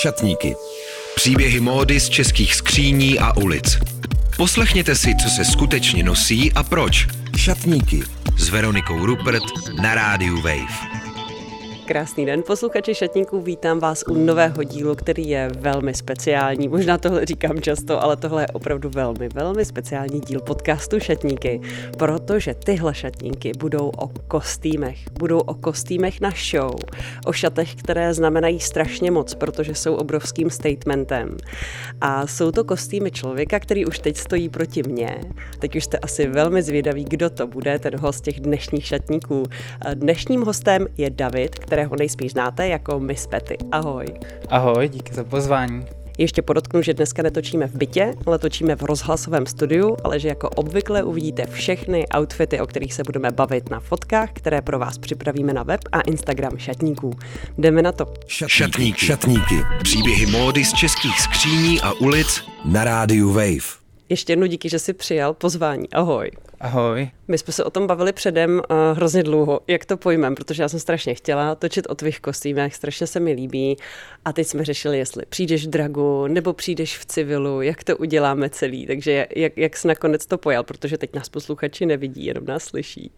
Šatníky. Příběhy módy z českých skříní a ulic. Poslechněte si, co se skutečně nosí a proč. Šatníky. S Veronikou Rupert na rádiu Wave. Krásný den, posluchači Šatníků, vítám vás u nového dílu, který je velmi speciální. Možná tohle říkám často, ale tohle je opravdu velmi, velmi speciální díl podcastu Šatníky, protože tyhle šatníky budou o kostýmech. Budou o kostýmech na show, o šatech, které znamenají strašně moc, protože jsou obrovským statementem. A jsou to kostýmy člověka, který už teď stojí proti mně. Teď už jste asi velmi zvědaví, kdo to bude, ten host těch dnešních šatníků. Dnešním hostem je David, kterého nejspíš znáte jako Miss Petty. Ahoj. Ahoj, díky za pozvání. Ještě podotknu, že dneska netočíme v bytě, ale točíme v rozhlasovém studiu, ale že jako obvykle uvidíte všechny outfity, o kterých se budeme bavit na fotkách, které pro vás připravíme na web a Instagram Šatníků. Jdeme na to. Šatníky. Příběhy módy z českých skříní a ulic na rádiu Wave. Ještě jednou díky, že jsi přijal pozvání. Ahoj. Ahoj. My jsme se o tom bavili předem hrozně dlouho, jak to pojmem, protože já jsem strašně chtěla točit o tvých kostýmech, strašně se mi líbí a teď jsme řešili, jestli přijdeš v dragu nebo přijdeš v civilu, jak to uděláme celý, takže jak jsi nakonec to pojal, protože teď nás posluchači nevidí, jenom nás slyší.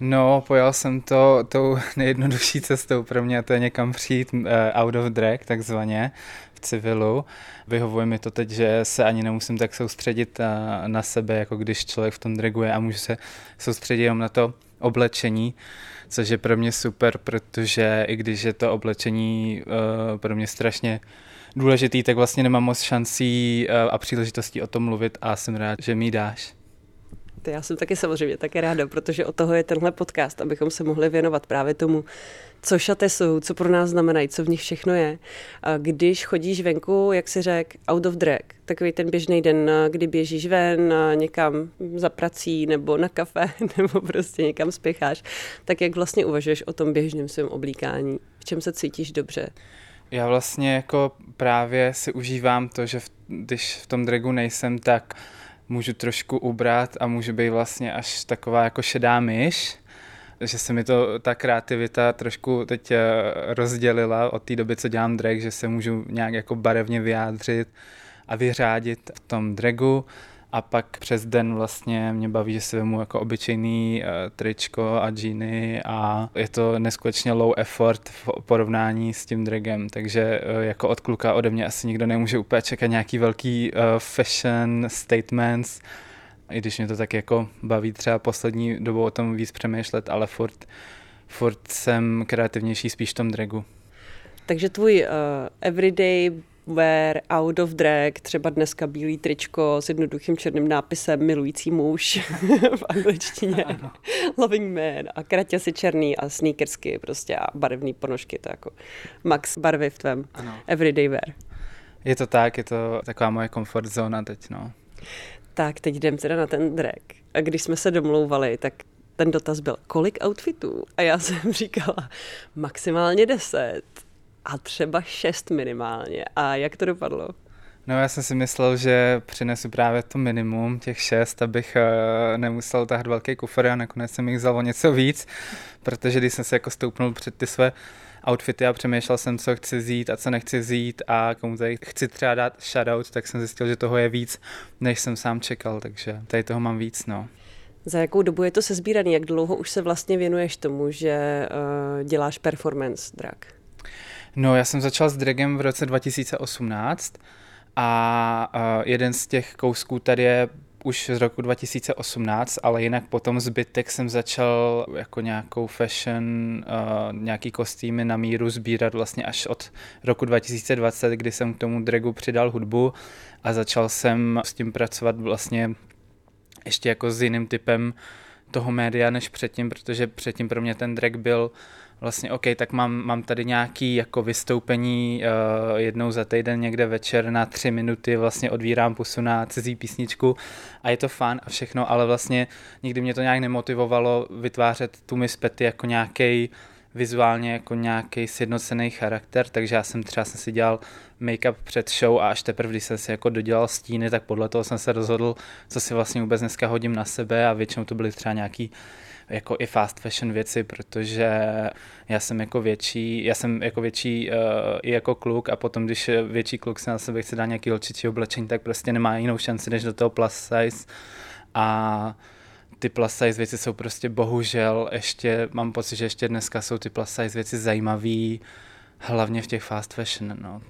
No, pojal jsem to tou nejjednodušší cestou pro mě, to je někam přijít out of drag, takzvaně, v civilu. Vyhovuje mi to teď, že se ani nemusím tak soustředit na sebe, jako když člověk v tom draguje a můžu se soustředit jenom na to oblečení, což je pro mě super, protože i když je to oblečení pro mě strašně důležitý, tak vlastně nemám moc šancí a příležitostí o tom mluvit a jsem rád, že mi dáš. Já jsem taky samozřejmě také ráda, protože od toho je tenhle podcast, abychom se mohli věnovat právě tomu, co šaty jsou, co pro nás znamenají, co v nich všechno je. A když chodíš venku, jak si řek, out of drag, takový ten běžný den, kdy běžíš ven někam za prací nebo na kafe nebo prostě někam spěcháš, tak jak vlastně uvažuješ o tom běžném svém oblíkání? V čem se cítíš dobře? Já vlastně jako právě si užívám to, že když v tom dragu nejsem, tak můžu trošku ubrat a můžu být vlastně až taková jako šedá myš, že se mi to ta kreativita trošku teď rozdělila od té doby, co dělám drag, že se můžu nějak jako barevně vyjádřit a vyřádit v tom dragu a pak přes den vlastně mě baví, že si vemu jako obyčejný tričko a džíny a je to neskutečně low effort v porovnání s tím dragem, takže jako od kluka ode mě asi nikdo nemůže úplně čekat nějaký velký fashion statements, i když mě to tak jako baví třeba poslední dobou o tom víc přemýšlet, ale furt jsem kreativnější spíš v tom dragu. Takže tvůj everyday wear, out of drag, třeba dneska bílý tričko s jednoduchým černým nápisem milující muž v angličtině, loving man a kraťasy černý a sneakersky prostě a barevné ponožky, to jako max barvy v tvém everyday wear. Je to tak, je to taková moje comfort zóna teď, no. Tak, teď jdem teda na ten drag. A když jsme se domlouvali, tak ten dotaz byl, kolik outfitů? A já jsem říkala, maximálně 10. A třeba 6 minimálně. A jak to dopadlo? No já jsem si myslel, že přinesu právě to minimum, těch 6, abych nemusel tahat velký kufr a nakonec jsem jich vzal o něco víc, protože když jsem se jako stoupnul před ty své outfity a přemýšlel jsem, co chci vzít a co nechci vzít a komu tady chci třeba dát shoutout, tak jsem zjistil, že toho je víc, než jsem sám čekal, takže tady toho mám víc, no. Za jakou dobu je to sezbíraný? Jak dlouho už se vlastně věnuješ tomu, že děláš performance drag? No, já jsem začal s dragem v roce 2018 a jeden z těch kousků tady je už z roku 2018, ale jinak potom zbytek jsem začal jako nějakou fashion, nějaký kostýmy na míru sbírat vlastně až od roku 2020, kdy jsem k tomu dragu přidal hudbu a začal jsem s tím pracovat vlastně ještě jako s jiným typem toho média než předtím, protože předtím pro mě ten drag byl vlastně OK, tak mám tady nějaký jako vystoupení jednou za týden někde večer na 3 minuty, vlastně odvírám pusu na cizí písničku a je to fun a všechno, ale vlastně nikdy mě to nějak nemotivovalo vytvářet tu Miss Petty jako nějaký vizuálně jako nějaký sjednocený charakter, takže já jsem třeba si dělal make-up před show a až teprve, když jsem si jako dodělal stíny, tak podle toho jsem se rozhodl, co si vlastně vůbec dneska hodím na sebe a většinou to byly třeba nějaký jako i fast fashion věci, protože já jsem jako větší i jako kluk a potom, když větší kluk se na sebe chce dát nějaký holčičí oblečení, tak prostě nemá jinou šanci, než do toho plus size a ty plus size věci jsou prostě bohužel ještě, mám pocit, že ještě dneska jsou ty plus size věci zajímavý, hlavně v těch fast fashion, no.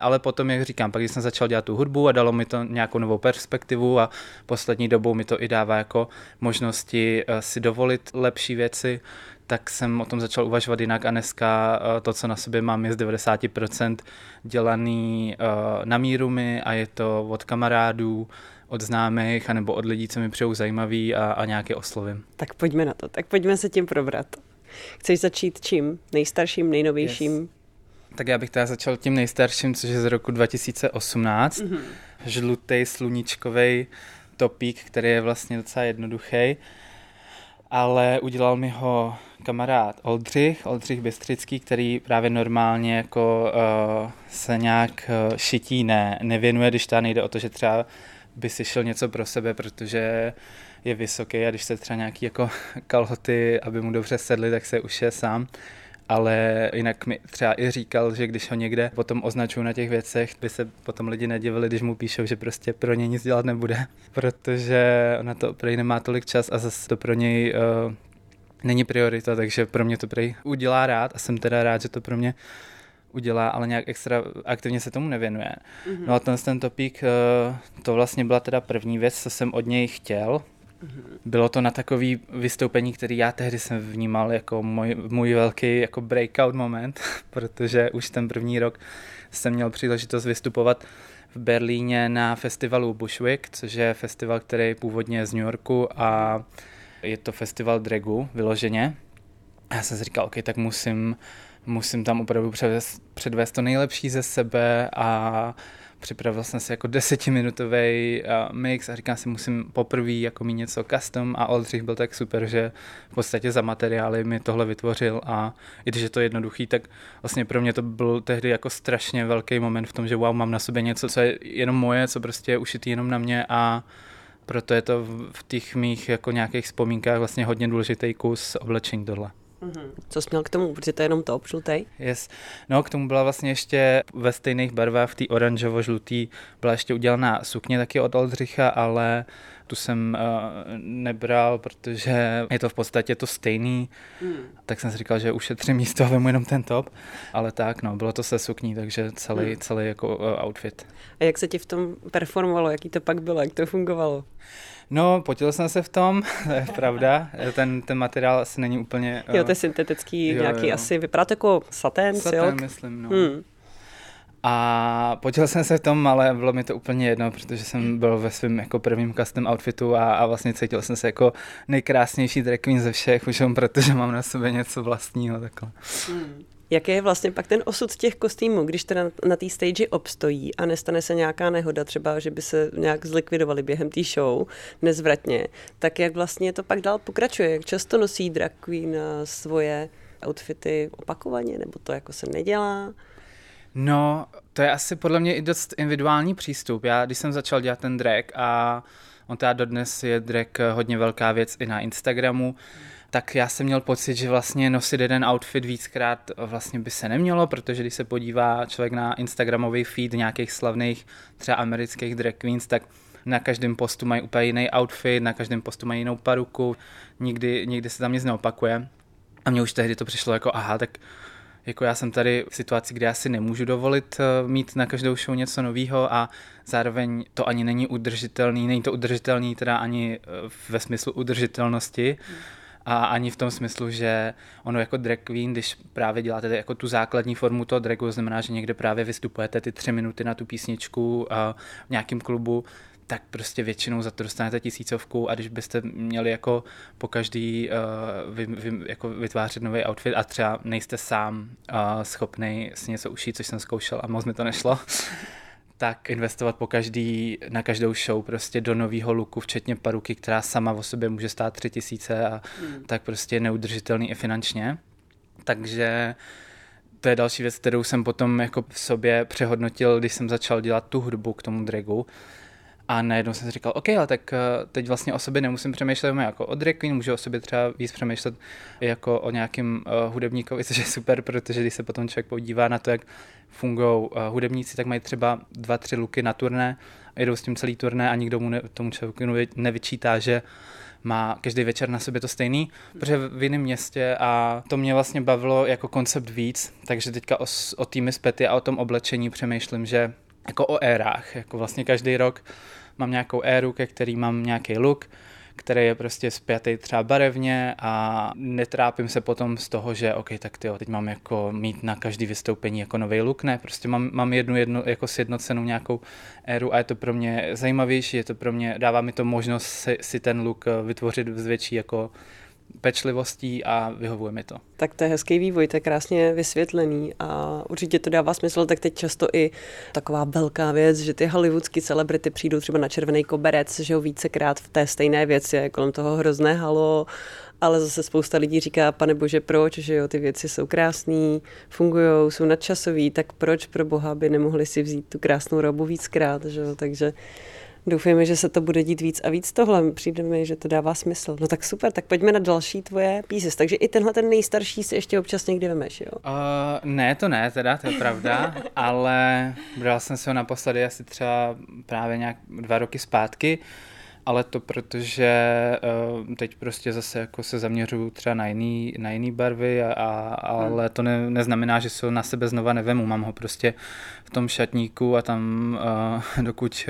Ale potom, jak říkám, pak když jsem začal dělat tu hudbu a dalo mi to nějakou novou perspektivu a poslední dobou mi to i dává jako možnosti si dovolit lepší věci, tak jsem o tom začal uvažovat jinak a dneska to, co na sobě mám, je z 90% dělaný na míru mi a je to od kamarádů, od známých anebo od lidí, co mi přijou zajímavý a nějaké oslovy. Tak pojďme na to, tak pojďme se tím probrat. Chceš začít čím? Nejstarším, nejnovějším? Yes. Tak já bych teda začal tím nejstarším, což je z roku 2018. Mm-hmm. Žlutej sluníčkovej topík, který je vlastně docela jednoduchý, ale udělal mi ho kamarád Oldřich Bystrický, který právě normálně jako se nějak šití nevěnuje, když ta nejde o to, že třeba by si šel něco pro sebe, protože je vysoký a když se třeba nějaký jako kalhoty, aby mu dobře sedly, tak se ušije sám. Ale jinak mi třeba i říkal, že když ho někde potom označují na těch věcech, by se potom lidi nedivili, když mu píšou, že prostě pro něj nic dělat nebude, protože ona to prej nemá tolik čas a zase to pro něj není priorita, takže pro mě to prej udělá rád a jsem teda rád, že to pro mě udělá, ale nějak extra aktivně se tomu nevěnuje. Mm-hmm. No a ten topík, to vlastně byla teda první věc, co jsem od něj chtěl. Bylo to na takový vystoupení, který já tehdy jsem vnímal jako můj velký jako breakout moment, protože už ten první rok jsem měl příležitost vystupovat v Berlíně na festivalu Bushwick, což je festival, který původně je z New Yorku a je to festival dragu vyloženě. Já jsem si říkal, OK, tak musím tam opravdu předvést to nejlepší ze sebe a připravil jsem si jako 10-minutový mix a říkám si, musím poprvé jako mít něco custom a Oldřich byl tak super, že v podstatě za materiály mi tohle vytvořil a i když je to jednoduchý, tak vlastně pro mě to byl tehdy jako strašně velký moment v tom, že wow, mám na sobě něco, co je jenom moje, co prostě je ušitý jenom na mě a proto je to v těch mých jako nějakých vzpomínkách vlastně hodně důležitý kus oblečení tohle. Co jsi měl k tomu, protože to je jenom to žlutý? Yes. No, k tomu byla vlastně ještě ve stejných barvách, v té oranžovo-žlutý byla ještě udělaná sukně taky od Oldřicha, ale tu jsem nebral, protože je to v podstatě to stejný, tak jsem si říkal, že ušetřím místo a vemu jenom ten top, ale tak no, bylo to se sukní, takže celý jako outfit. A jak se ti v tom performovalo, jaký to pak bylo, jak to fungovalo? No, potil jsem se v tom, to je pravda, ten materiál asi není úplně... Jo, to je syntetický nějaký asi, vypadá to jako satén, silk. Myslím, no. A potil jsem se v tom, ale bylo mi to úplně jedno, protože jsem byl ve svém jako prvním custom outfitu a vlastně cítil jsem se jako nejkrásnější drag queen ze všech, už protože mám na sobě něco vlastního takhle. Jaký je vlastně pak ten osud těch kostýmů, když teda na té stage obstojí a nestane se nějaká nehoda, třeba, že by se nějak zlikvidovali během té show nezvratně, tak jak vlastně to pak dál pokračuje? Jak často nosí drag queen svoje outfity opakovaně, nebo to jako se nedělá? No, to je asi podle mě i dost individuální přístup. Já, když jsem začal dělat ten drag a on teda dodnes je drag hodně velká věc i na Instagramu, tak já jsem měl pocit, že vlastně nosit jeden outfit víckrát vlastně by se nemělo, protože když se podívá člověk na instagramový feed nějakých slavných třeba amerických drag queens, tak na každém postu mají úplně jiný outfit, na každém postu mají jinou paruku, nikdy se tam nic neopakuje. A mně už tehdy to přišlo jako aha, tak jako já jsem tady v situaci, kde já si nemůžu dovolit mít na každou show něco nového a zároveň to ani není udržitelný, teda ani ve smyslu udržitelnosti, a ani v tom smyslu, že ono jako drag queen, když právě děláte jako tu základní formu toho dragu, znamená, že někde právě vystupujete ty 3 minuty na tu písničku v nějakém klubu, tak prostě většinou za to dostanete 1000 a když byste měli jako po každý jako vytvářet nový outfit a třeba nejste sám schopnej si něco ušít, což jsem zkoušel a moc mi to nešlo, tak investovat na každou show prostě do nového looku, včetně paruky, která sama o sobě může stát 3000 a tak prostě je neudržitelný i finančně. Takže to je další věc, kterou jsem potom jako v sobě přehodnotil, když jsem začal dělat tu hudbu k tomu dragu. A najednou jsem si říkal, OK, ale tak teď vlastně o sobě nemusím přemýšlet jako o drag queen, můžu o sobě třeba víc přemýšlet jako o nějakém hudebníkovi, což je super, protože když se potom člověk podívá na to, jak fungují hudebníci, tak mají třeba 2-3 looky na turné, jedou s tím celý turné a nikdo mu tomu člověku nevyčítá, že má každý večer na sobě to stejný, protože v jiném městě, a to mě vlastně bavilo jako koncept víc, takže teďka o týmy z Petty a o tom oblečení přemýšlím, že jako o érách, jako vlastně každý rok mám nějakou éru, ke který mám nějaký look, který je prostě spjatý třeba barevně, a netrápím se potom z toho, že OK, tak tyjo, teď mám jako mít na každý vystoupení jako nový look, ne, prostě mám jednu jako sjednocenou nějakou éru a je to pro mě zajímavější, je to pro mě, dává mi to možnost si ten look vytvořit s větší jako pečlivostí a vyhovuje mi to. Tak to je hezký vývoj, to je krásně vysvětlený a určitě to dává smysl, tak teď často i taková velká věc, že ty hollywoodský celebrity přijdou třeba na červený koberec, že ho vícekrát v té stejné věci, je kolem toho hrozné halo, ale zase spousta lidí říká, pane bože, proč, že jo, ty věci jsou krásný, fungujou, jsou nadčasový, tak proč pro boha by nemohli si vzít tu krásnou robu víckrát, že jo, takže doufujeme, že se to bude dít víc a víc tohle. Přijde mi, že to dává smysl. No tak super, tak pojďme na další tvoje pieces. Takže i tenhle ten nejstarší si ještě občas někdy vemeš, jo? Ne, to ne, teda, to je pravda, ale bral jsem si ho naposledy asi třeba právě nějak 2 roky zpátky, ale to protože teď prostě zase jako se zaměřuju třeba na jiný barvy, ale to neznamená, že se ho na sebe znova nevemu. Mám ho prostě v tom šatníku a tam dokud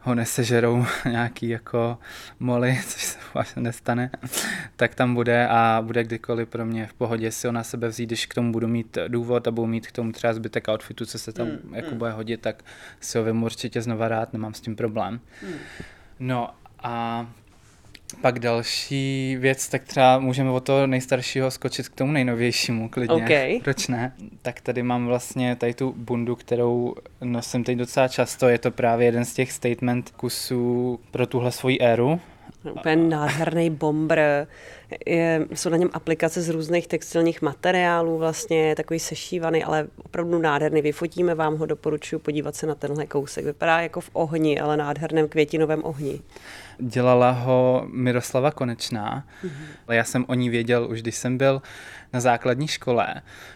ho nesežerou nějaký jako moly, což se až nestane, tak tam bude a bude kdykoliv pro mě v pohodě si ho na sebe vzít, když k tomu budu mít důvod a budu mít k tomu třeba zbytek outfitu, co se tam jako bude hodit, tak si ho vím určitě znova rád, nemám s tím problém. No a pak další věc, tak třeba můžeme od toho nejstaršího skočit k tomu nejnovějšímu klidně, okay. Proč ne? Tak tady mám vlastně tady tu bundu, kterou nosím teď docela často, je to právě jeden z těch statement kusů pro tuhle svoji éru. Úplně nádherný bombr, jsou na něm aplikace z různých textilních materiálů, vlastně takový sešívaný, ale opravdu nádherný, vyfotíme vám ho, doporučuji podívat se na tenhle kousek, vypadá jako v ohni, ale nádherném květinovém ohni. Dělala ho Miroslava Konečná, ale já jsem o ní věděl už, když jsem byl na základní škole,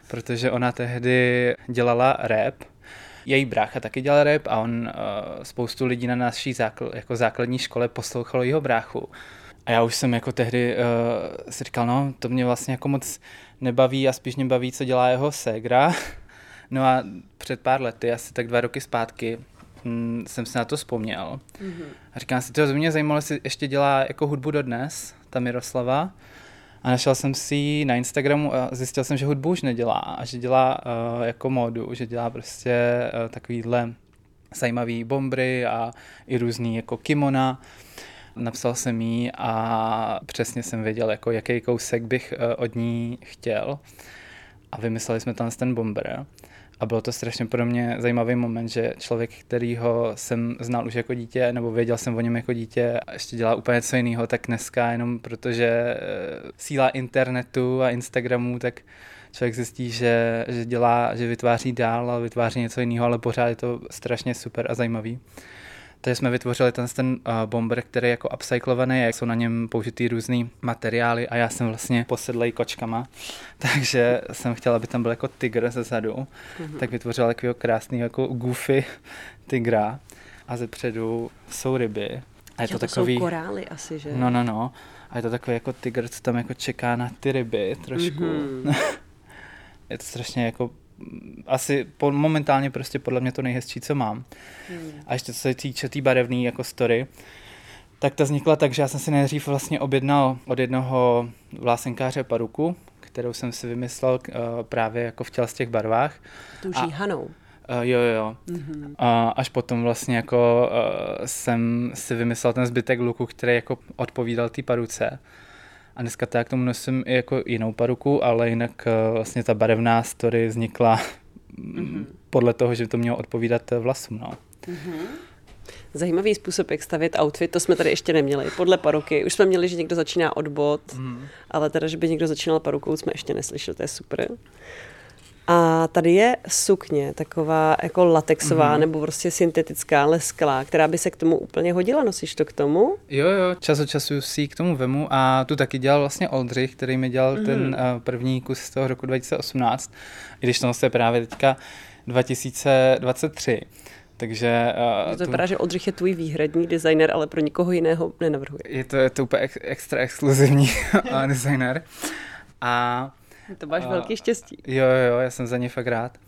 protože ona tehdy dělala rap. Její brácha taky dělal rap a on spoustu lidí na naší jako základní škole poslouchalo jeho bráchu. A já už jsem jako tehdy si říkal, no to mě vlastně jako moc nebaví a spíš mě baví, co dělá jeho ségra. No a před pár lety, asi tak 2 roky zpátky, jsem si na to vzpomněl. A říkám si, to mě zajímalo, jestli ještě dělá jako hudbu dodnes, ta Miroslava. A našel jsem si ji na Instagramu a zjistil jsem, že hudbu už nedělá a že dělá jako módu, že dělá prostě takovýhle zajímavý bombry a i různý jako kimona. Napsal jsem jí a přesně jsem věděl, jako jaký kousek bych od ní chtěl. A vymysleli jsme tam ten bomber. A bylo to strašně pro mě zajímavý moment, že člověk, kterýho jsem znal už jako dítě, nebo věděl jsem o něm jako dítě a ještě dělá úplně co jiného, tak dneska jenom protože síla internetu a Instagramu, tak člověk zjistí, že vytváří dál, ale vytváří něco jiného, ale pořád je to strašně super a zajímavý. Takže jsme vytvořili ten bomber, který je jako upcyklovaný, jsou na něm použitý různý materiály a já jsem vlastně posedlej kočkama, takže jsem chtěla, aby tam byl jako tygr zezadu, tak vytvořila takového krásného jako goofy tygra a zepředu jsou ryby. A je to takový, jsou korály asi, že? No. A je to takový jako tygr, co tam jako čeká na ty ryby trošku. Je to strašně jako asi momentálně prostě podle mě to nejhezčí, co mám. A ještě co se týče té barevné jako story, tak ta vznikla tak, že já jsem si nejdřív vlastně objednal od jednoho vlásenkáře paruku, kterou jsem si vymyslel právě jako v těch barvách. Tu žíhanou. Jo. Až potom vlastně jako jsem si vymyslel ten zbytek luku, který jako odpovídal té paruce. A dneska tak tomu nosím i jako jinou paruku, ale jinak vlastně ta barevná story vznikla podle toho, že to mělo odpovídat vlasům. No. Zajímavý způsob, jak stavět outfit, to jsme tady ještě neměli. Podle paruky, už jsme měli, že někdo začíná od bod, ale teda, že by někdo začínal parukou, jsme ještě neslyšeli, to je super. A tady je sukně, taková jako latexová nebo prostě syntetická, lesklá, která by se k tomu úplně hodila. Nosíš to k tomu? Jo, čas od času si ji k tomu vemu a tu taky dělal vlastně Oldřich, který mi dělal ten první kus z toho roku 2018, i když to nosí právě teďka 2023. Takže, to vypadá, že Oldřich je tvůj výhradní designer, ale pro nikoho jiného nenavrhuje. Je to úplně extra exkluzivní designer. A to máš velký štěstí. Jo, já jsem za ně fakt rád.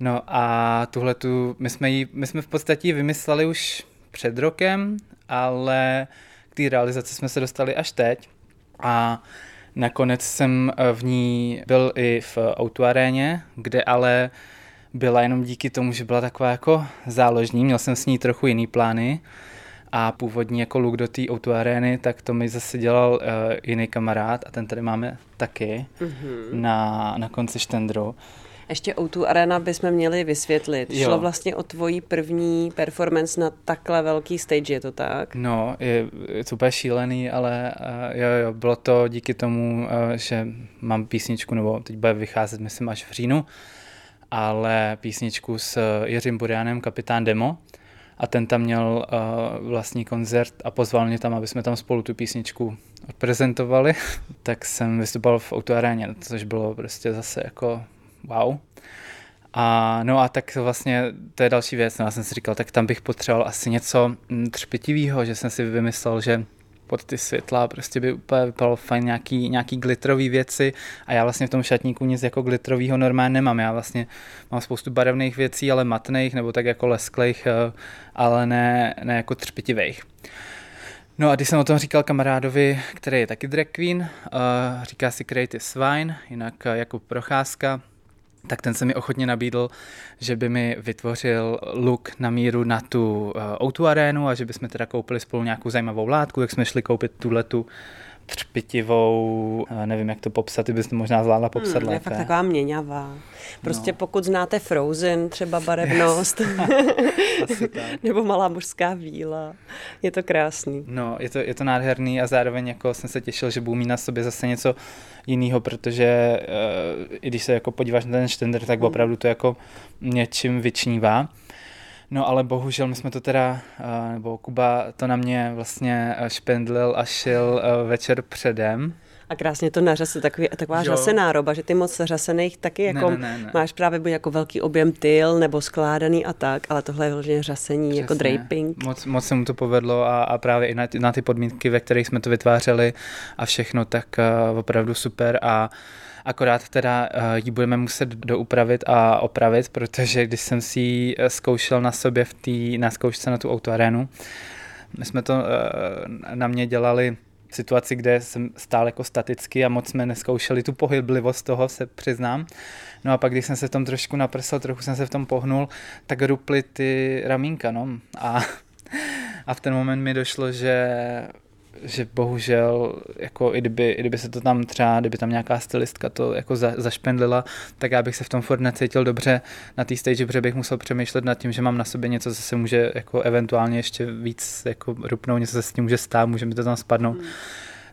No a tuhletu, my jsme v podstatě vymysleli už před rokem, ale k té realizaci jsme se dostali až teď. A nakonec jsem v ní byl i v autoaréně, kde ale byla jenom díky tomu, že byla taková jako záložní. Měl jsem s ní trochu jiný plány a původní jako look do té autoarény, tak to mi zase dělal jiný kamarád a ten tady máme taky na konci štendru. Ještě O2 Arena bychom měli vysvětlit. Jo. Šlo vlastně o tvojí první performance na takhle velký stage, je to tak? No, je to úplně šílený, ale jo, bylo to díky tomu, že mám písničku, nebo teď bude vycházet, myslím, až v říjnu, ale písničku s Jiřím Burianem, Kapitán Demo, a ten tam měl vlastní koncert a pozval mě tam, aby jsme tam spolu tu písničku odprezentovali. Tak jsem vystupoval v autoaréně, což bylo prostě zase jako wow. A no a tak vlastně to je další věc. No, já jsem si říkal, tak tam bych potřeboval asi něco třpitivého, že jsem si vymyslel, že pod ty světla prostě by úplně vypadalo fajn nějaký glitrový věci a já vlastně v tom šatníku nic jako glitrovýho normálně nemám. Já vlastně mám spoustu barevných věcí, ale matných nebo tak jako lesklejch, ale ne jako třpitivejch. No a když jsem o tom říkal kamarádovi, který je taky drag queen, říká si Creative Swine, jinak jako Procházka, tak ten se mi ochotně nabídl, že by mi vytvořil look na míru na tu O2 arénu a že bychom teda koupili spolu nějakou zajímavou látku, tak jsme šli koupit tuhletu třpitivou, nevím, jak to popsat, ty bys to možná zvládla popsat lépe. Je fakt taková měňavá. Prostě pokud znáte Frozen, třeba barevnost, nebo Malá mořská víla. Je to krásný. No, je to nádherný a zároveň jako jsem se těšil, že budu mít na sobě zase něco jinýho, protože i když se jako podíváš na ten štender, tak opravdu to jako něčím vyčnívá. No ale bohužel my jsme to teda, nebo Kuba to na mě vlastně špendlil a šil večer předem. A krásně to nařasl, taková řasená roba, že ty moc řasených taky jako ne. Máš právě buď jako velký objem tyl nebo skládaný a tak, ale tohle je vloženě řasení. Přesně. Jako draping. Moc se mu to povedlo a právě i na ty podmínky, ve kterých jsme to vytvářeli a všechno, tak opravdu super a akorát teda ji budeme muset doupravit a opravit, protože když jsem si ji zkoušel na sobě na zkoušce na tu autoarénu, my jsme to na mě dělali v situaci, kde jsem stál jako staticky a moc jsme neskoušeli tu pohyblivost toho, se přiznám. No a pak, když jsem se v tom trošku naprsl, trochu jsem se v tom pohnul, tak ruply ty ramínka, no. A v ten moment mi došlo, že bohužel, jako i kdyby se to tam třeba, kdyby tam nějaká stylistka to jako zašpendlila, tak já bych se v tom furt necítil dobře na té stage, protože bych musel přemýšlet nad tím, že mám na sobě něco, co se může jako eventuálně ještě víc jako rupnout, něco se s tím může stát, může mi to tam spadnout.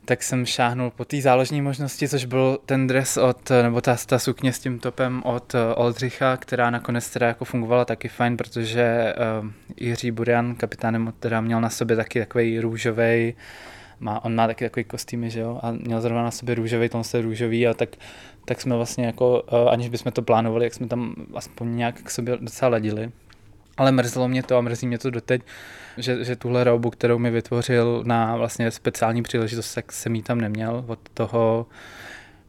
Tak jsem šáhnul po té záložní možnosti, což byl ten dres nebo ta sukně s tím topem od Oldřicha, která nakonec teda jako fungovala taky fajn, protože Jiří Burian, Kapitánem, teda měl na sobě taky takovej růžovej, on má taky takový kostýmy, že jo, a měl zrovna na sobě růžový, tam se růžový a tak jsme vlastně jako, aniž bychom to plánovali, jak jsme tam aspoň nějak k sobě docela ladili. Ale mrzelo mě to a mrzí mě to doteď, že tuhle robu, kterou mi vytvořil na vlastně speciální příležitost, tak jsem jí tam neměl od toho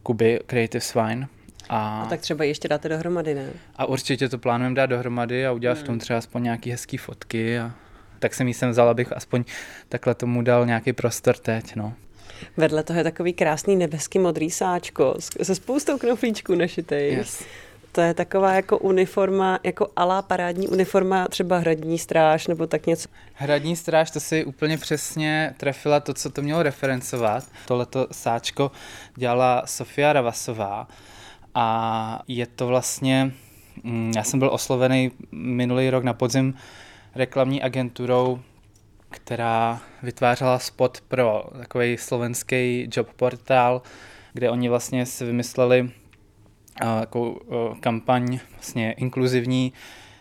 Kuby Creative Swine. A tak třeba ještě dáte dohromady, ne? A určitě to plánujeme dát dohromady a udělat v tom třeba aspoň nějaký hezký fotky. A tak jsem jí sem vzal, abych aspoň takhle tomu dal nějaký prostor teď, no. Vedle toho je takový krásný nebeský modrý sáčko se spoustou knoflíčků našitej. Yes. To je taková jako uniforma, jako ala parádní uniforma, třeba Hradní stráž nebo tak něco. Hradní stráž, to si úplně přesně trefila to, co to mělo referencovat. Tohleto sáčko dělala Sofia Ravasová a je to vlastně, já jsem byl oslovený minulý rok na podzim reklamní agenturou, která vytvářela spot pro takový slovenský job portál, kde oni vlastně si vymysleli takovou kampaň vlastně inkluzivní,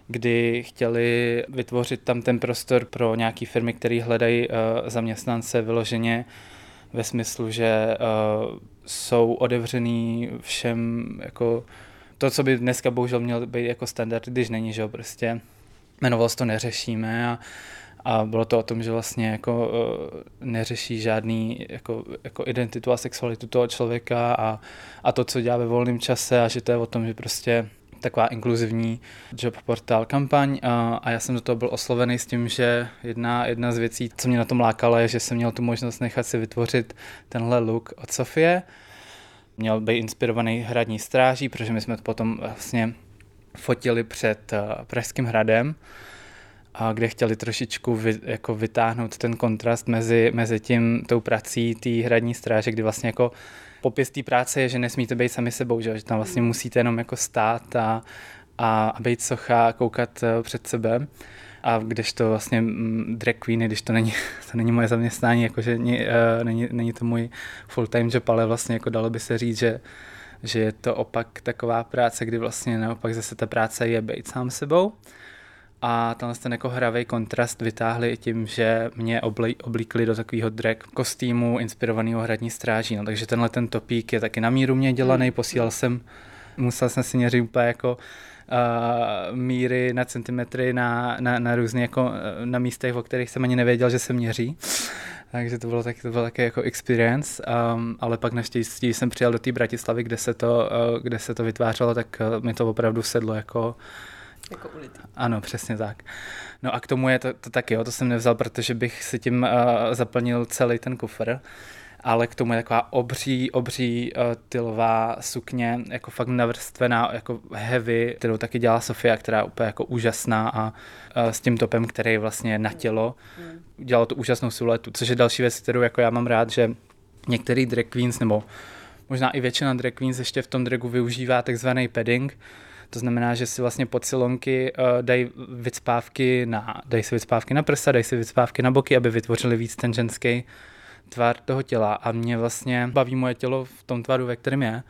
kdy chtěli vytvořit tam ten prostor pro nějaké firmy, které hledají zaměstnance vyloženě ve smyslu, že jsou otevřený všem, jako to, co by dneska bohužel mělo být jako standard, když není, že jo, prostě jmenovost to neřešíme a bylo to o tom, že vlastně jako neřeší žádný jako identitu a sexualitu toho člověka a to, co dělá ve volném čase a že to je o tom, že prostě taková inkluzivní job portál kampaň a já jsem do toho byl oslovený s tím, že jedna z věcí, co mě na tom lákalo, je, že jsem měl tu možnost nechat si vytvořit tenhle look od Sofie. Měl být inspirovaný hradní stráží, protože my jsme to potom vlastně fotili před Pražským hradem, kde chtěli trošičku vytáhnout ten kontrast mezi tím tou prací té hradní stráže, kdy vlastně jako popis té práce je, že nesmíte být sami sebou, že tam vlastně musíte jenom jako stát a být socha a koukat před sebe. A kdežto vlastně drag queeny, když to není moje zaměstnání, jakože není to můj full-time job, ale vlastně jako dalo by se říct, že je to opak taková práce, kdy vlastně naopak zase ta práce je být sám sebou. A tenhle ten jako hravej kontrast vytáhli i tím, že mě oblíkli do takového drag kostýmu inspirovaného hradní stráží. No, takže tenhle ten topík je taky na míru mě dělaný, musel jsem si měřit úplně jako míry na centimetry na různé jako na místech, o kterých jsem ani nevěděl, že se měří. Takže to bylo také jako experience, ale pak naštěstí jsem přijel do té Bratislavy, kde se to vytvářelo, tak mi to opravdu sedlo jako ulita. Ano, přesně tak. No a k tomu je to taky, to jsem nevzal, protože bych si tím zaplnil celý ten kufr, ale k tomu je taková obří tylová sukně, jako fakt navrstvená, jako heavy, kterou taky dělá Sofia, která je úplně jako úžasná a s tím topem, který vlastně je na tělo. Dělalo to úžasnou siluetu, což je další věc, kterou jako já mám rád, že některý drag queens, nebo možná i většina drag queens ještě v tom dragu využívá takzvaný padding. To znamená, že si vlastně pod silonky dají si vycpávky na prsa, dají si vycpávky na boky, aby vytvořili víc ten ženský tvar toho těla. A mě vlastně baví moje tělo v tom tvaru, ve kterém je.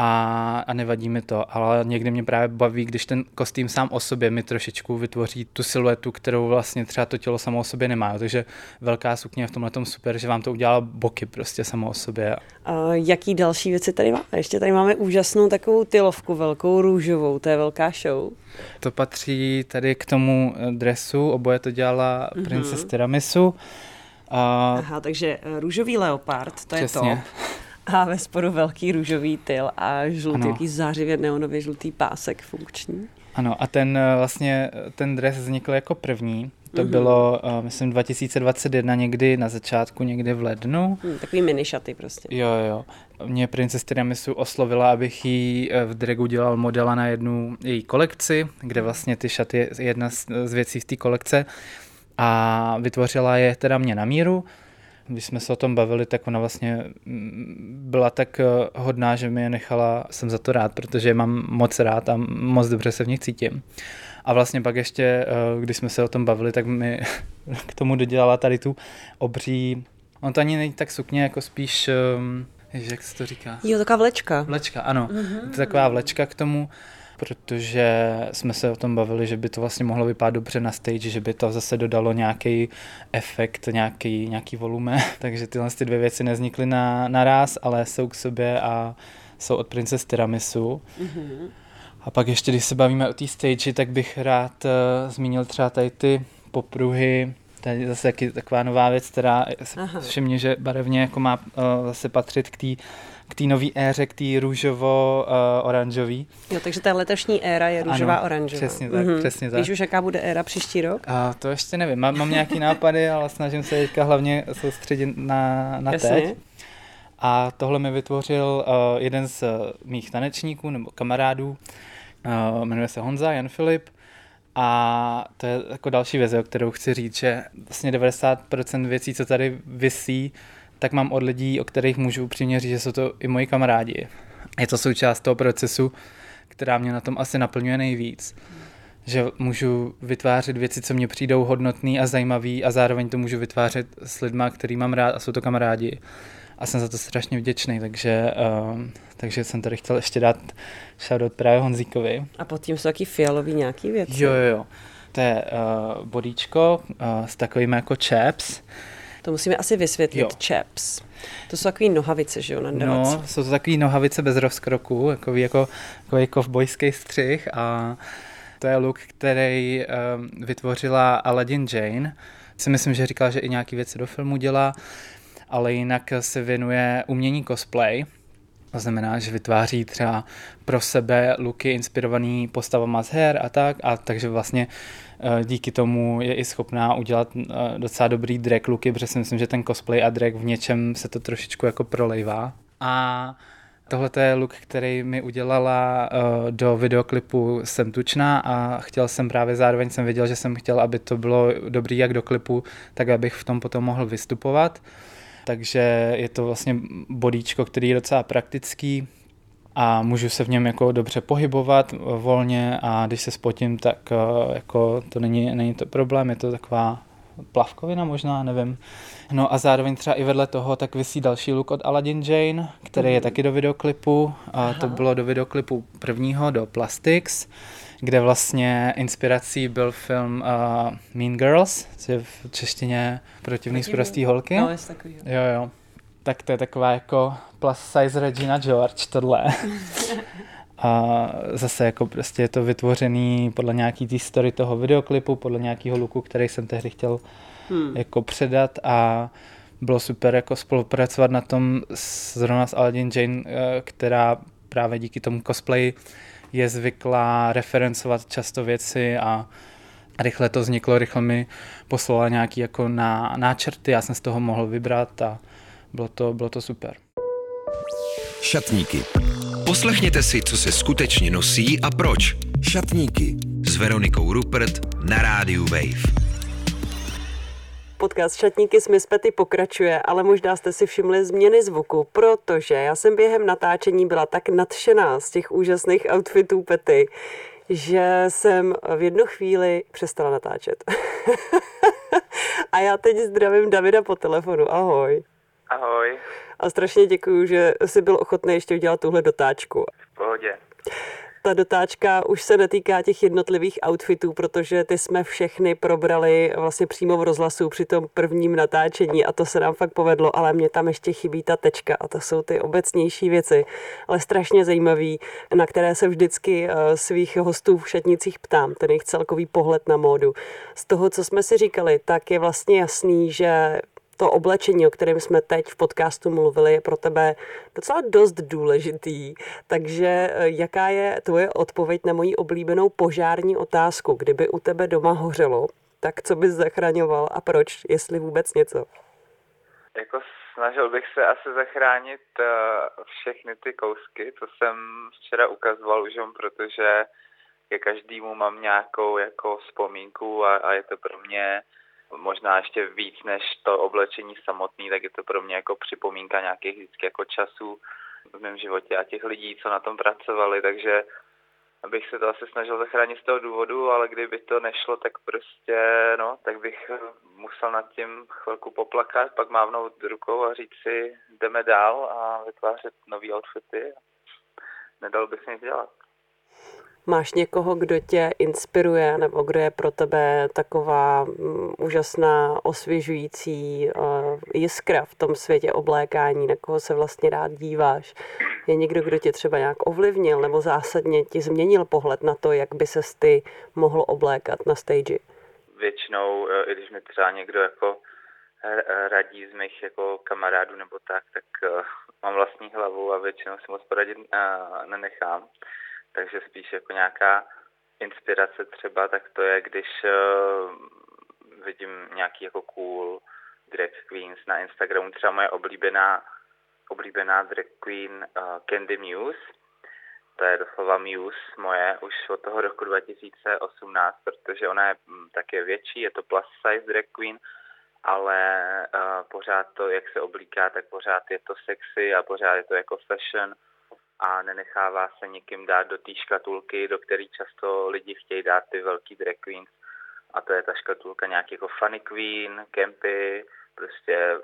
A nevadí mi to, ale někdy mě právě baví, když ten kostým sám o sobě mi trošičku vytvoří tu siluetu, kterou vlastně třeba to tělo samo o sobě nemá. Takže velká sukně je v tomhletom super, že vám to udělala boky prostě samo o sobě. A jaký další věci tady máme? Ještě tady máme úžasnou takovou tylovku, velkou růžovou, to je velká show. To patří tady k tomu dresu, oboje to dělala Princess Tiramisu. Aha, takže růžový leopard, to přesně. Je to. A ve spodu velký růžový tyl a žlutý, jaký zářivě neonově žlutý pásek funkční. Ano, a ten dres vznikl jako první. To bylo, myslím, 2021 někdy na začátku, někdy v lednu. Takový mini šaty prostě. Jo. Mě Princess Tiramisu oslovila, abych jí v dragu dělal modela na jednu její kolekci, kde vlastně ty šaty je jedna z věcí z té kolekce a vytvořila je teda mě na míru. Když jsme se o tom bavili, tak ona vlastně byla tak hodná, že mi je nechala, jsem za to rád, protože je mám moc rád a moc dobře se v nich cítím. A vlastně pak ještě, když jsme se o tom bavili, tak mi k tomu dodělala tady tu obří, on to ani není tak sukně, jako spíš, jak se to říká? Jo, taková vlečka. Vlečka, ano. Mm-hmm. Taková vlečka k tomu, protože jsme se o tom bavili, že by to vlastně mohlo vypadat dobře na stage, že by to zase dodalo nějaký efekt, nějaký volume. Takže tyhle ty dvě věci nevznikly naraz, ale jsou k sobě a jsou od Princess Tiramisu. Mm-hmm. A pak ještě, když se bavíme o té stage, tak bych rád zmínil třeba tady ty popruhy. Tady je zase taková nová věc, která všimně, že barevně jako má zase patřit k té nový éře, k té růžovo-oranžový. Jo, takže ta letošní éra je růžová-oranžová. Přesně tak. Víš už, jaká bude éra příští rok? To ještě nevím. Mám nějaký nápady, ale snažím se teďka hlavně soustředit na teď. A tohle mi vytvořil jeden z mých tanečníků nebo kamarádů. Jmenuje se Honza, Jan Filip. A to je jako další věc, o kterou chci říct, že vlastně 90% věcí, co tady visí, tak mám od lidí, o kterých můžu upřímně říct, že jsou to i moji kamarádi. Je to součást toho procesu, která mě na tom asi naplňuje nejvíc. Že můžu vytvářet věci, co mě přijdou hodnotný a zajímavý a zároveň to můžu vytvářet s lidma, který mám rád a jsou to kamarádi. a jsem za to strašně vděčný, takže jsem tady chtěl ještě dát shoutout právě Honzíkovi. A pod tím jsou taky fialový nějaký věci. Jo. To je bodíčko s takovými jako chaps. To musíme asi vysvětlit, jo. Chaps. To jsou takový nohavice, že jo, nandavací. No, jsou to takový nohavice bez rozkroku, jako kovbojský střih, a to je look, který vytvořila Aladdin Jane. Si myslím, že říkala, že i nějaký věci do filmu dělá, ale jinak se věnuje umění cosplay. To znamená, že vytváří třeba pro sebe looky inspirovaný postavama z her a tak, a takže vlastně díky tomu je i schopná udělat docela dobrý drag looky, protože si myslím, že ten cosplay a drag v něčem se to trošičku jako prolejvá. A tohle je look, který mi udělala do videoklipu Jsem tučná, a chtěl jsem právě, zároveň jsem věděl, že jsem chtěl, aby to bylo dobrý jak do klipu, tak abych v tom potom mohl vystupovat. Takže je to vlastně bodíčko, který je docela praktický a můžu se v něm jako dobře pohybovat volně, a když se spotím, tak jako to není to problém, je to taková plavkovina možná, nevím. No a zároveň třeba i vedle toho tak visí další look od Aladdin Jane, který je taky do videoklipu. A to bylo do videoklipu prvního, do Plastics, kde vlastně inspirací byl film Mean Girls, což je v češtině Protivný z prostý holky. No, jest takový. Jo. Tak to je taková jako plus size Regina George, tohle. A zase jako prostě je to vytvořený podle nějaký té story toho videoklipu, podle nějakého looku, který jsem tehdy chtěl jako předat, a bylo super jako spolupracovat na tom zrovna s Aladdin Jane, která právě díky tomu cosplayi je zvyklá referencovat často věci, a rychle to vzniklo, rychle mi poslala nějaký jako náčrty, já jsem z toho mohl vybrat a bylo to super. Šatníky. Poslechněte si, co se skutečně nosí a proč. Šatníky s Veronikou Rupert na rádiu Wave. Podcast Šatníky s Miss Petty pokračuje, ale možná jste si všimli změny zvuku, protože já jsem během natáčení byla tak nadšená z těch úžasných outfitů Petty, že jsem v jednu chvíli přestala natáčet. A já teď zdravím Davida po telefonu. Ahoj. Ahoj. A strašně děkuju, že jsi byl ochotný ještě udělat tuhle dotáčku. V pohodě. Ta dotáčka už se netýká těch jednotlivých outfitů, protože ty jsme všechny probrali vlastně přímo v rozhlasu při tom prvním natáčení a to se nám fakt povedlo, ale mě tam ještě chybí ta tečka a to jsou ty obecnější věci, ale strašně zajímavý, na které se vždycky svých hostů v šatnicích ptám, ten jejich celkový pohled na módu. Z toho, co jsme si říkali, tak je vlastně jasný, že to oblečení, o kterém jsme teď v podcastu mluvili, je pro tebe docela dost důležitý. Takže jaká je tvoje odpověď na moji oblíbenou požární otázku? Kdyby u tebe doma hořelo, tak co bys zachraňoval a proč, jestli vůbec něco? Jako snažil bych se asi zachránit všechny ty kousky, to jsem včera ukazoval už, protože ke každému mám nějakou jako vzpomínku a je to pro mě možná ještě víc než to oblečení samotný, tak je to pro mě jako připomínka nějakých vždycky jako časů v mém životě a těch lidí, co na tom pracovali, takže abych se to asi snažil zachránit z toho důvodu, ale kdyby to nešlo, tak prostě, no, tak bych musel nad tím chvilku poplakat, pak mávnout rukou a říct si, jdeme dál a vytvářet nový outfity. Nedal bych nic dělat. Máš někoho, kdo tě inspiruje, nebo kdo je pro tebe taková úžasná, osvěžující jiskra v tom světě oblékání, na koho se vlastně rád díváš? Je někdo, kdo tě třeba nějak ovlivnil, nebo zásadně ti změnil pohled na to, jak by ses ty mohl oblékat na stage? Většinou, i když mi třeba někdo jako radí z mých jako kamarádů nebo tak mám vlastní hlavu a většinou si moc poradit nenechám. Takže spíš jako nějaká inspirace třeba, tak to je, když vidím nějaký jako cool drag queens na Instagramu. Třeba moje oblíbená drag queen Candy Muse. To je doslova Muse moje už od toho roku 2018, protože ona je také větší, je to plus size drag queen, ale pořád to, jak se oblíká, tak pořád je to sexy a pořád je to jako fashion. A nenechává se nikým dát do té škatulky, do které často lidi chtějí dát ty velký drag queens. A to je ta škatulka nějaký jako funny queen, campy, prostě,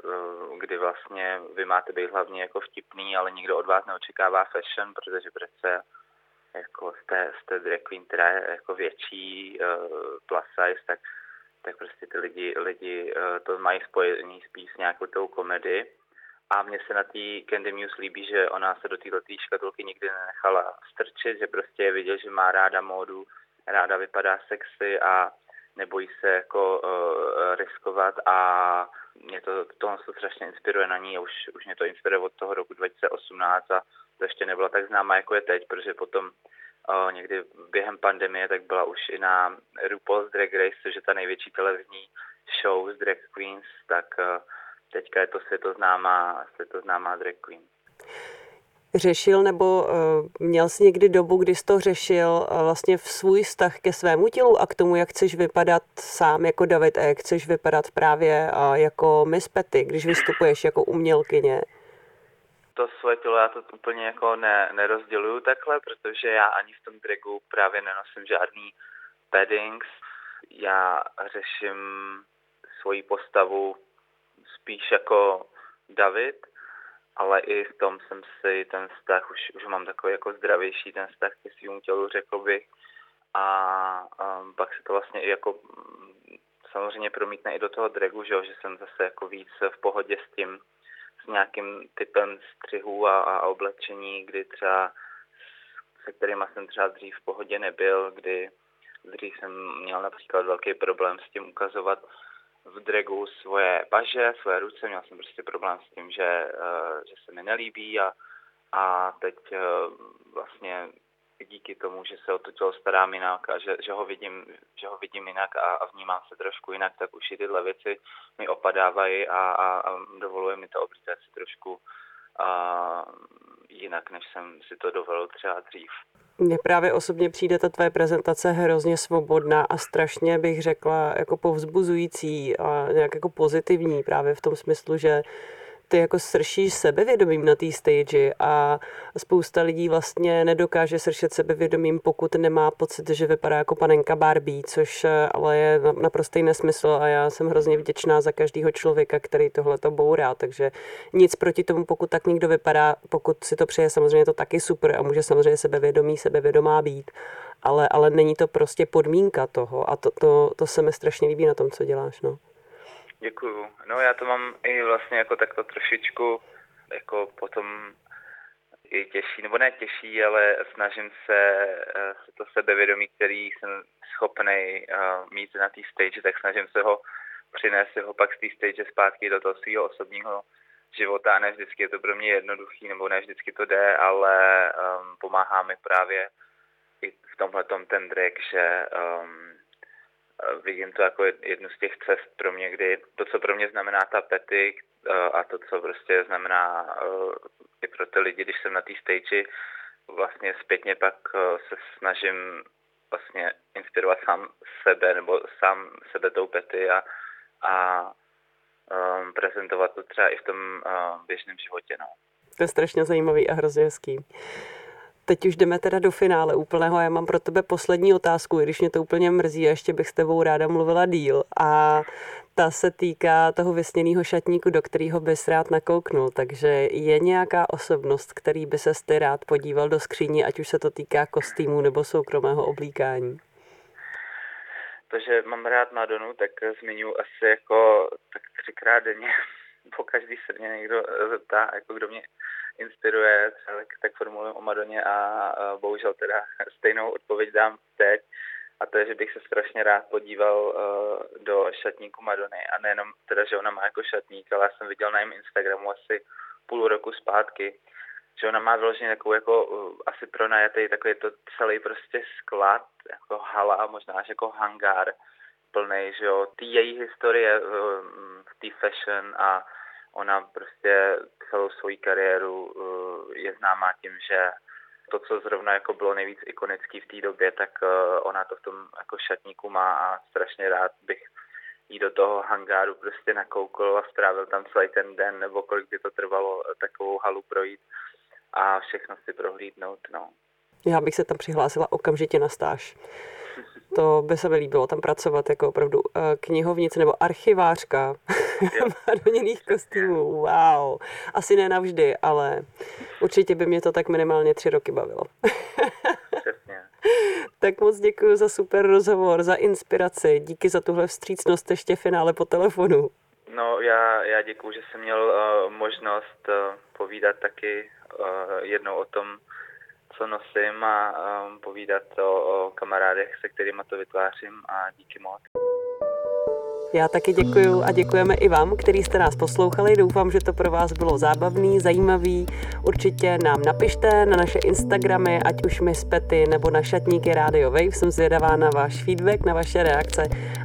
kdy vlastně vy máte být hlavně jako vtipný, ale nikdo od vás neočekává fashion, protože přece jako jste drag queen, která je jako větší, plus size, tak prostě ty lidi to mají spojený spíš s nějakou tou komedii. A mně se na té Candy Muse líbí, že ona se do této škatulky nikdy nenechala strčit, že prostě viděl, že má ráda módu, ráda vypadá sexy a nebojí se jako riskovat, a mě to strašně inspiruje na ní a už mě to inspiruje od toho roku 2018 a to ještě nebyla tak známá, jako je teď, protože potom někdy během pandemie tak byla už i na RuPaul's Drag Race, což je ta největší televizní show z drag queens, tak teďka je to světoznámá drag queen. Řešil nebo měl jsi někdy dobu, kdy jsi to řešil vlastně v svůj vztah ke svému tělu a k tomu, jak chceš vypadat sám jako David a jak chceš vypadat právě jako Miss Petty, když vystupuješ jako umělkyně? To svoje tělo já to úplně jako nerozděluju takhle, protože já ani v tom dragu právě nenosím žádný paddings. Já řeším svoji postavu spíš jako David, ale i v tom jsem si ten vztah, už mám takový jako zdravější ten vztah ke svým tělu, řekl bych. A pak se to vlastně i jako samozřejmě promítne i do toho dragu, že jsem zase jako víc v pohodě s tím, s nějakým typem střihů a oblečení, kdy třeba se kterýma jsem třeba dřív v pohodě nebyl, kdy dřív jsem měl například velký problém s tím ukazovat v dragu svoje paže, svoje ruce, měl jsem prostě problém s tím, že se mi nelíbí a teď vlastně díky tomu, že se o to tělo starám jinak a že ho vidím jinak a vnímám se trošku jinak, tak už i tyhle věci mi opadávají a dovoluje mi to oblíkat si trošku jinak, než jsem si to dovolil třeba dřív. Mně právě osobně přijde ta tvoje prezentace hrozně svobodná a strašně bych řekla jako povzbuzující a nějak jako pozitivní právě v tom smyslu, že ty jako sršíš sebevědomím na té stage a spousta lidí vlastně nedokáže sršet sebevědomím, pokud nemá pocit, že vypadá jako panenka Barbie, což ale je naprostý nesmysl a já jsem hrozně vděčná za každého člověka, který tohleto bourá, takže nic proti tomu, pokud tak někdo vypadá, pokud si to přeje, samozřejmě to taky super a může samozřejmě sebevědomá být, ale není to prostě podmínka toho a to se mi strašně líbí na tom, co děláš, no. Děkuju. No já to mám i vlastně jako takto trošičku jako potom i těžší, nebo ne těžší, ale snažím se to sebevědomí, který jsem schopnej mít na té stage, tak snažím se ho přinést ho pak z té stage zpátky do toho svého osobního života. Ne vždycky je to pro mě jednoduchý, nebo ne vždycky to jde, ale pomáhá mi právě i v tomhletom ten drag, že vidím to jako jednu z těch cest pro mě, kdy to, co pro mě znamená ta Petty a to, co prostě znamená i pro ty lidi, když jsem na té stage, vlastně zpětně pak se snažím vlastně inspirovat sám sebe nebo sám sebe tou Petty a prezentovat to třeba i v tom běžném životě. No. To je strašně zajímavý a hrozně hezký. Teď už jdeme teda do finále úplného. Já mám pro tebe poslední otázku, i když mě to úplně mrzí a ještě bych s tebou ráda mluvila díl. A ta se týká toho vysněného šatníku, do kterého bys rád nakouknul. Takže je nějaká osobnost, který by ses ty rád podíval do skříně, ať už se to týká kostýmu nebo soukromého oblíkání? To, že mám rád Madonu, tak zmiňuji asi jako tak 3krát denně. Po každý se mě někdo zeptá, jako kdo mě inspiruje, tak formuluji o Madoně a bohužel teda stejnou odpověď dám teď. A to je, že bych se strašně rád podíval do šatníku Madony. A nejenom teda, že ona má jako šatník, ale já jsem viděl na jejím Instagramu asi půl roku zpátky, že ona má vyloženě takovou jako asi pronajatý takový to celý prostě sklad, jako hala, možná až jako hangár plnej, že jo, ty její historie v té fashion a ona prostě celou svoji kariéru je známá tím, že to, co zrovna jako bylo nejvíc ikonický v té době, tak ona to v tom jako šatníku má a strašně rád bych jí do toho hangáru prostě nakoukl a strávil tam celý ten den, nebo kolik by to trvalo takovou halu projít a všechno si prohlídnout, no. Já bych se tam přihlásila okamžitě na stáž. To by se mi líbilo tam pracovat jako opravdu knihovnice nebo archivářka Madonných kostýmů. Wow. Asi ne navždy, ale určitě by mě to tak minimálně 3 roky bavilo. Přesně. Tak moc děkuji za super rozhovor, za inspiraci. Díky za tuhle vstřícnost ještě v finále po telefonu. No, já děkuju, že jsem měl možnost povídat taky jednou o tom, co nosím, a povídat o kamarádech, se kterými to vytvářím, a díky moc. Já taky děkuju a děkujeme i vám, který jste nás poslouchali. Doufám, že to pro vás bylo zábavný, zajímavý. Určitě nám napište na naše Instagramy, ať už Miss Petty nebo na Šatníky Radio Wave. Jsem zvědavá na váš feedback, na vaše reakce.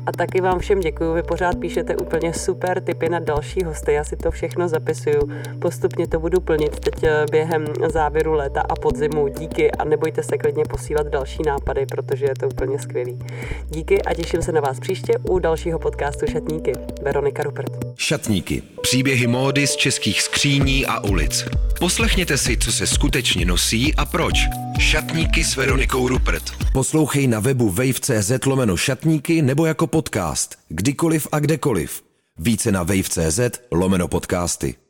A taky vám všem děkuju. Vy pořád píšete úplně super tipy na další hosty. Já si to všechno zapisuju. Postupně to budu plnit teď během závěru léta a podzimu. Díky a nebojte se klidně posílat další nápady, protože je to úplně skvělý. Díky a těším se na vás příště u dalšího podcastu Šatníky. Veronika Rupert. Šatníky. Příběhy módy z českých skříní a ulic. Poslechněte si, co se skutečně nosí a proč. Šatníky s Veronikou Rupert. Poslouchej na webu wave.cz/šatníky nebo jako podcast. Kdykoliv a kdekoliv. Více na wave.cz/podcasty.